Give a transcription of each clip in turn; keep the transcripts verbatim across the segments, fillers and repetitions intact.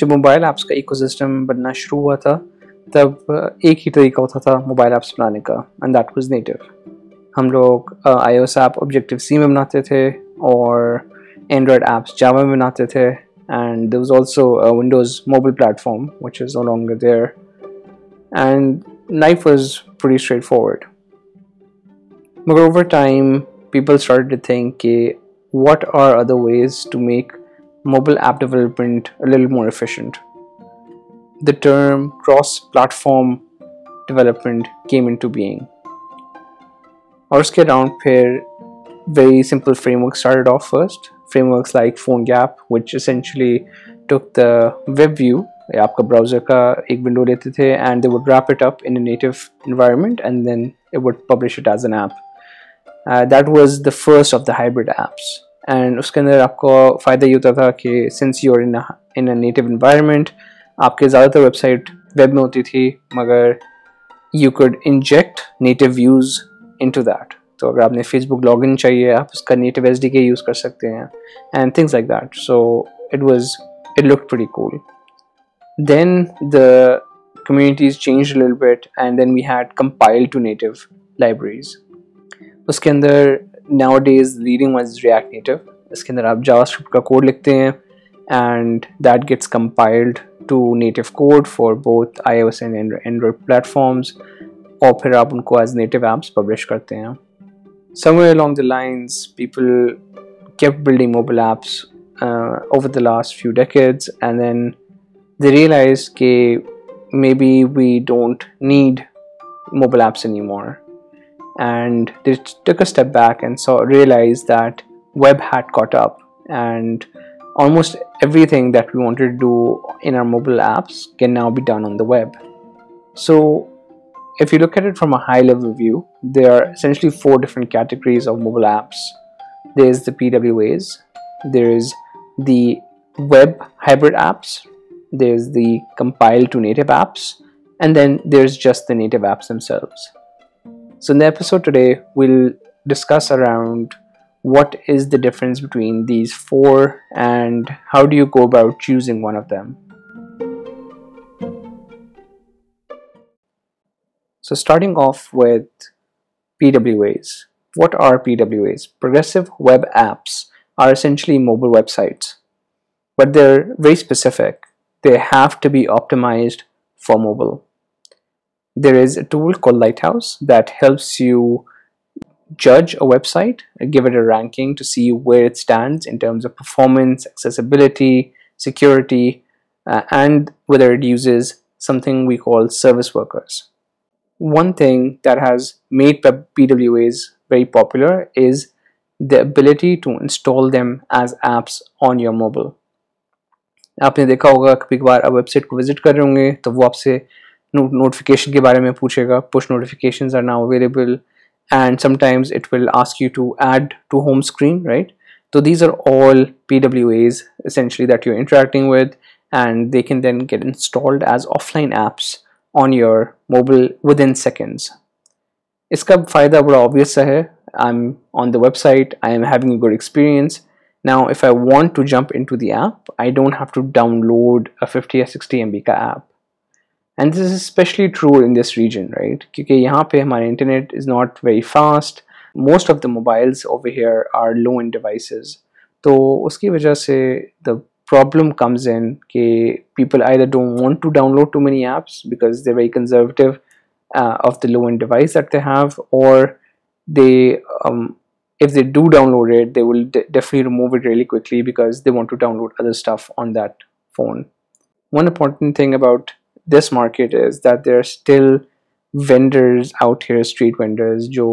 جب mobile apps کا ecosystem بننا شروع ہوا تھا تب ایک ہی طریقہ ہوتا تھا موبائل ایپس بنانے کا، اینڈ دیٹ واز نیٹو. ہم لوگ I O S app objective C میں بناتے تھے اور اینڈرائڈ ایپس جاوا میں بناتے تھے، and there was also Windows mobile platform which is no longer there, and life was pretty straightforward. مگر over time people started to think کہ what are other ways to make mobile app development a little more efficient. The term cross-platform development came into being. Aur uske around phir very simple frameworks started off first. Frameworks like PhoneGap, which essentially took the web view, aapka browser ka ek window lete the and they would wrap it up in a native environment and then it would publish it as an app. Uh, that was the first of the hybrid apps. And اس کے اندر آپ کو فائدہ یہ ہوتا تھا کہ since you are in a native environment, آپ کے زیادہ تر ویب سائٹ ویب میں ہوتی تھی مگر you could inject native views into that. تو اگر آپ نے فیس بک لاگ ان چاہیے آپ اس کا native S D K use کر سکتے ہیں and things like that. So it was it look pretty cool. Then the communities change little bit and then we had compile to native libraries. اس کے اندر nowadays leading one is React Native. اس کے اندر آپ JavaScript کا code لکھتے ہیں and that gets compiled to native code for both I O S and Android platforms, اور پھر آپ ان کو ایز نیٹو ایپس پبلش کرتے ہیں. Somewhere along the lines people keep building mobile apps over the last few decades and then they realise کہ maybe we don't need mobile apps any more. And they took a step back and saw realized that web had caught up and almost everything that we wanted to do in our mobile apps can now be done on the web. So if you look at it from a high level view, there are essentially four different categories of mobile apps. There is the P W As, there is the web hybrid apps, there is the compile to native apps, and then there's just the native apps themselves. So in the episode today, we'll discuss around what is the difference between these four and how do you go about choosing one of them. So starting off with P W As. What are P W As? Progressive web apps are essentially mobile websites, but they're very specific. They have to be optimized for mobile. There is a tool called Lighthouse that helps you judge a website, give it a ranking to see where it stands in terms of performance, accessibility, security, uh, and whether it uses something we call service workers. One thing that has made P W As very popular is the ability to install them as apps on your mobile. آپ نے دیکھا ہوگا کبھی کبھار آپ web site کو visit کر رہے ہوں گے تو وہ آپ سے نوٹیفیکیشن کے بارے میں پوچھے گا. Push notifications are now available and some times it will ask you to add to home screen right. تو these are all P W As essentially that you interacting with and they can then get installed as offline apps on your mobile within seconds. اس کا فائدہ بڑا obvious سا ہے. I'm on the website, I'm having a good experience. Now if I want to jump into the app I don't have to download fifty یا sixty M B کا app. And this is especially true in this region, right? Kyunki yahan pe hamara internet is not very fast. Most of the mobiles over here are low-end devices. To uski wajah se the problem comes in ke people either don't want to download too many apps because they're very conservative uh, of the low-end device that they have, or they um, if they do download it, they will de- definitely remove it really quickly because they want to download other stuff on that phone. One important thing about this market is that there are still vendors out here, street vendors jo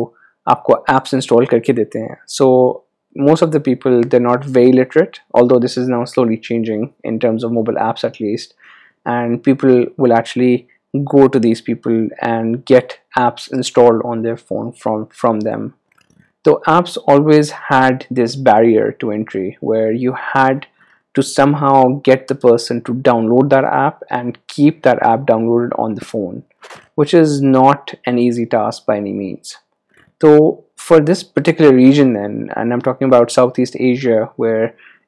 aapko apps install karke dete hain. So most of the people, they're not very literate, although this is now slowly changing in terms of mobile apps at least, and people will actually go to these people and get apps installed on their phone from from them. So apps always had this barrier to entry where you had to somehow get the person to download that app and keep that app downloaded on the phone, which is not an easy task by any means. So for this particular region then, and I'm talking about Southeast Asia, where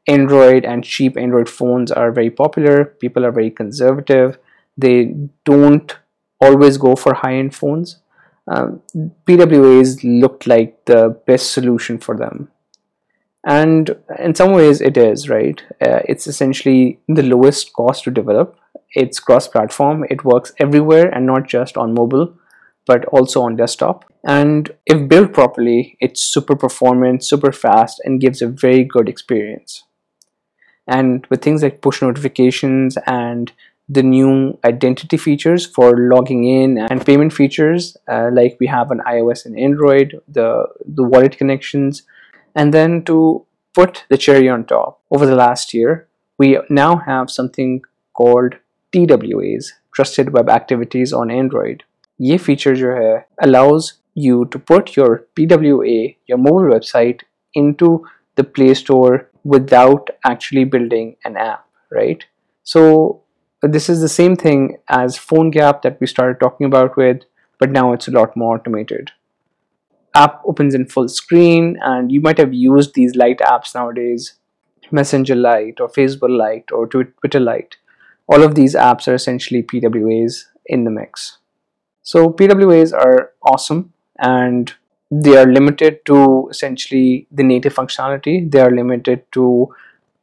Android and cheap Android phones are very popular. People are very conservative. They don't always go for high-end phones. Um, P W As looked like the best solution for them. And in some ways it is, right? Uh, it's essentially the lowest cost to develop. It's cross-platform. It works everywhere and not just on mobile, but also on desktop. And if built properly, it's super performant, super fast, and gives a very good experience. And with things like push notifications and the new identity features for logging in and payment features uh, like we have on iOS and Android, the, the wallet connections, and then to put the cherry on top, over the last year, we now have something called T W As, Trusted Web Activities on Android. This feature jo hai, allows you to put your P W A, your mobile website, into the Play Store without actually building an app, right? So this is the same thing as PhoneGap that we started talking about with, but now it's a lot more automated. App opens in full screen, and you might have used these light apps nowadays, Messenger Lite or Facebook Lite or Twitter Lite. All of these apps are essentially P W As in the mix. So P W As are awesome, and they are limited to essentially the native functionality. They are limited to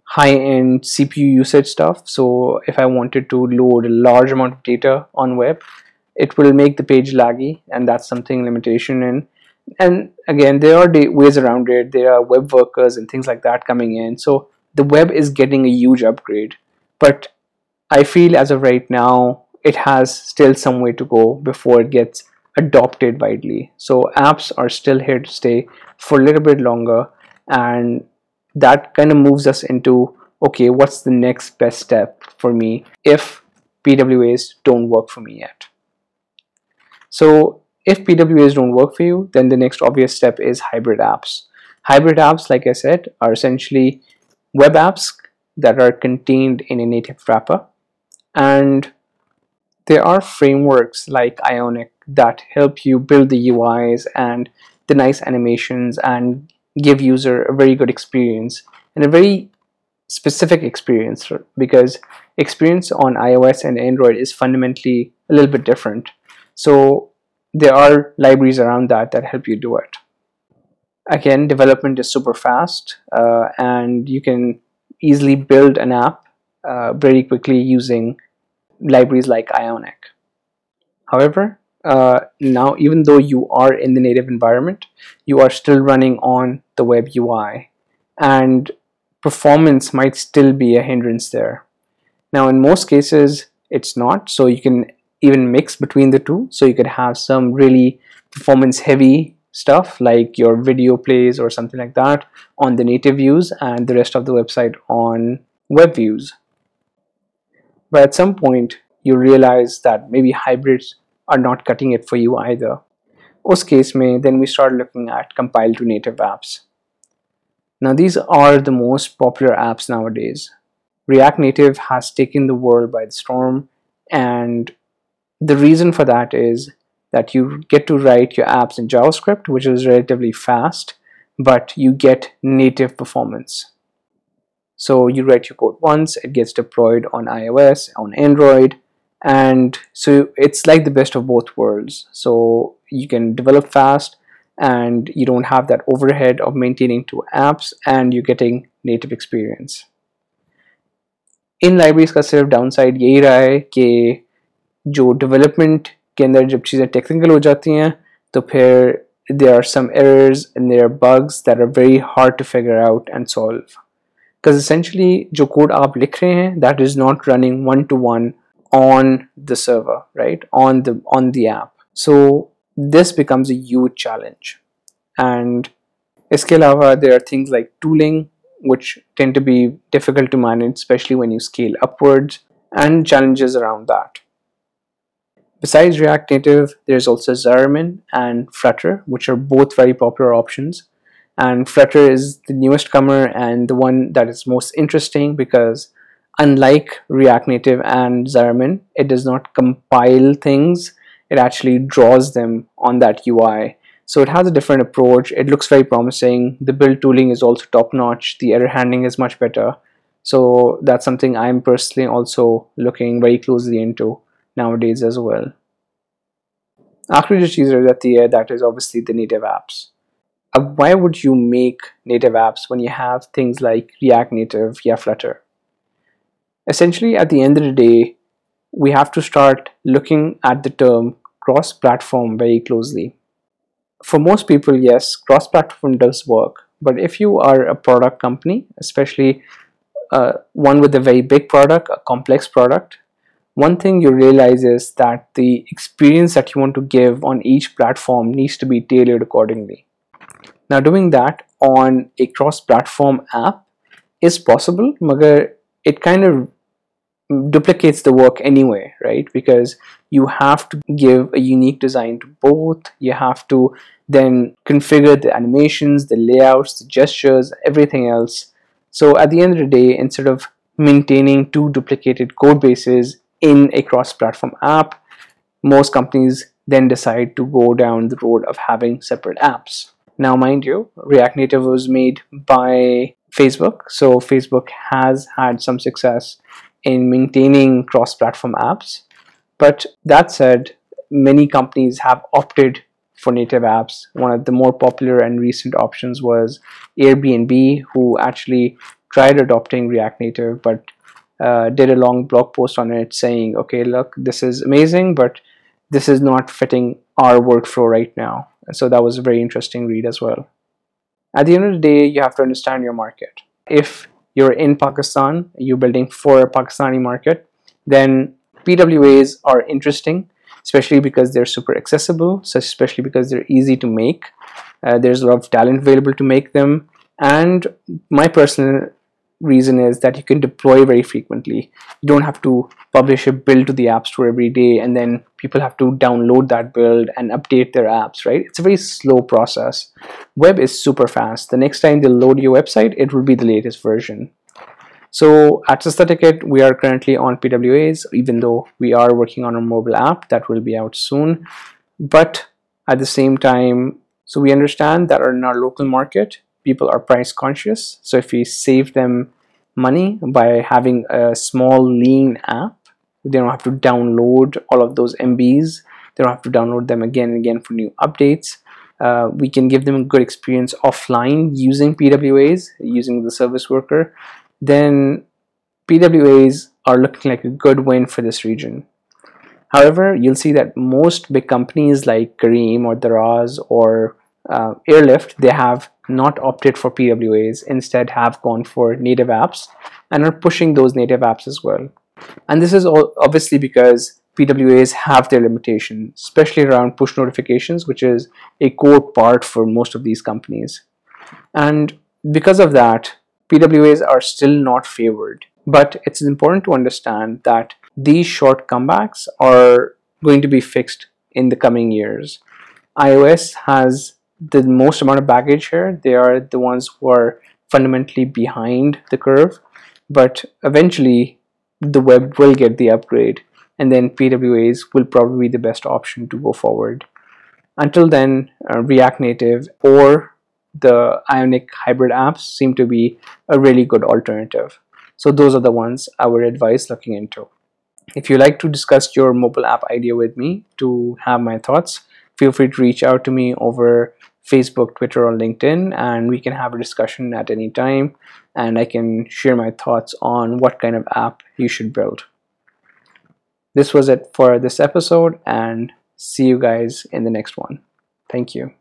high-end C P U usage stuff. So if I wanted to load a large amount of data on web, it will make the page laggy, and that's something limitation in. And again, there are ways around it. There are web workers and things like that coming in. So the web is getting a huge upgrade, but I feel as of right now, it has still some way to go before it gets adopted widely. So apps are still here to stay for a little bit longer, and that kind of moves us into, okay, what's the next best step for me if P W As don't work for me yet? So if P W As don't work for you, then the next obvious step is hybrid apps. Hybrid apps, like I said, are essentially web apps that are contained in a native wrapper, and there are frameworks like Ionic that help you build the U Is and the nice animations and give user a very good experience and a very specific experience, because experience on iOS and Android is fundamentally a little bit different. So there are libraries around that that help you do it. Again, development is super fast, uh, and you can easily build an app uh, very quickly using libraries like Ionic. However, uh, now even though you are in the native environment, you are still running on the web U I, and performance might still be a hindrance there. Now in most cases it's not, so you can even mix between the two. So you could have some really performance heavy stuff like your video plays or something like that on the native views and the rest of the website on web views. But at some point you realize that maybe hybrids are not cutting it for you either. Us case mein, then we start looking at compiled to native apps. Now these are the most popular apps nowadays. React Native has taken the world by the storm, and the reason for that is that you get to write your apps in JavaScript, which is relatively fast, but you get native performance. So you write your code once, it gets deployed on iOS, on Android, and so it's like the best of both worlds. So you can develop fast, and you don't have that overhead of maintaining two apps, and you're getting native experience. In libraries ka sirf downside yehi raha hai ke jo development ke andar jab cheezein technical ho jati hain, to phir there are some errors and there are bugs that are very hard to figure out and solve. Because essentially, jo code aap likh rahe hain, that is not running one to one on the server, right? On the on the app. So this becomes a huge challenge. And iske alawa, there are things like tooling, which tend to be difficult to manage, especially when you scale upwards, and challenges around that. Besides React Native, there's also Xamarin and Flutter, which are both very popular options. And Flutter is the newest comer and the one that is most interesting, because unlike React Native and Xamarin, it does not compile things, it actually draws them on that U I. So it has a different approach. It looks very promising. The build tooling is also top-notch. The error handling is much better. So that's something I'm personally also looking very closely into nowadays as well. After you just use React Native, that is obviously the native apps. Uh, why would you make native apps when you have things like React Native, yeah, Flutter? Essentially, at the end of the day, we have to start looking at the term cross-platform very closely. For most people, yes, cross-platform does work. But if you are a product company, especially uh, one with a very big product, a complex product, one thing you realize is that the experience that you want to give on each platform needs to be tailored accordingly. Now, doing that on a cross-platform app is possible, but it kind of duplicates the work anyway, right? Because you have to give a unique design to both. You have to then configure the animations, the layouts, the gestures, everything else. So at the end of the day, instead of maintaining two duplicated code bases in a cross-platform app, most companies then decide to go down the road of having separate apps. Now, mind you, React Native was made by Facebook. So Facebook has had some success in maintaining cross-platform apps. But that said, many companies have opted for native apps. One of the more popular and recent options was Airbnb, who actually tried adopting React Native, but Uh, did a long blog post on it saying, okay, look, this is amazing, but this is not fitting our workflow right now. And so that was a very interesting read as well. At the end of the day, you have to understand your market. If you're in Pakistan, you're building for a Pakistani market, then P W As are interesting, especially because they're super accessible, so especially because they're easy to make. Uh, there's a lot of talent available to make them. And my personal reason is that you can deploy very frequently. You don't have to publish a build to the App Store every day and then people have to download that build and update their apps, right? It's a very slow process. Web is super fast. The next time they load your website, it will be the latest version. So at Sasta Ticket, we are currently on P W As, even though we are working on a mobile app that will be out soon. But at the same time, so we understand that in our local market, people are price conscious. So if we save them money by having a small lean app, they don't have to download all of those M Bs. They don't have to download them again and again for new updates. Uh, we can give them a good experience offline using P W As, using the service worker. Then P W As are looking like a good win for this region. However, you'll see that most big companies like Kareem or Daraz or Uh, Airlift, they have not opted for P W As, instead have gone for native apps and are pushing those native apps as well. And this is all obviously because P W As have their limitations, especially around push notifications, which is a core part for most of these companies. And because of that, P W As are still not favored. But it's important to understand that these short comebacks are going to be fixed in the coming years. iOS has the most amount of baggage here. They are the ones who are fundamentally behind the curve, but eventually the web will get the upgrade and then P W As will probably be the best option to go forward. Until then, uh, React Native or the Ionic hybrid apps seem to be a really good alternative. So those are the ones I would advise looking into. If you like to discuss your mobile app idea with me to have my thoughts, feel free to reach out to me over Facebook, Twitter, or LinkedIn, and we can have a discussion at any time, and I can share my thoughts on what kind of app you should build. This was it for this episode, and see you guys in the next one. Thank you.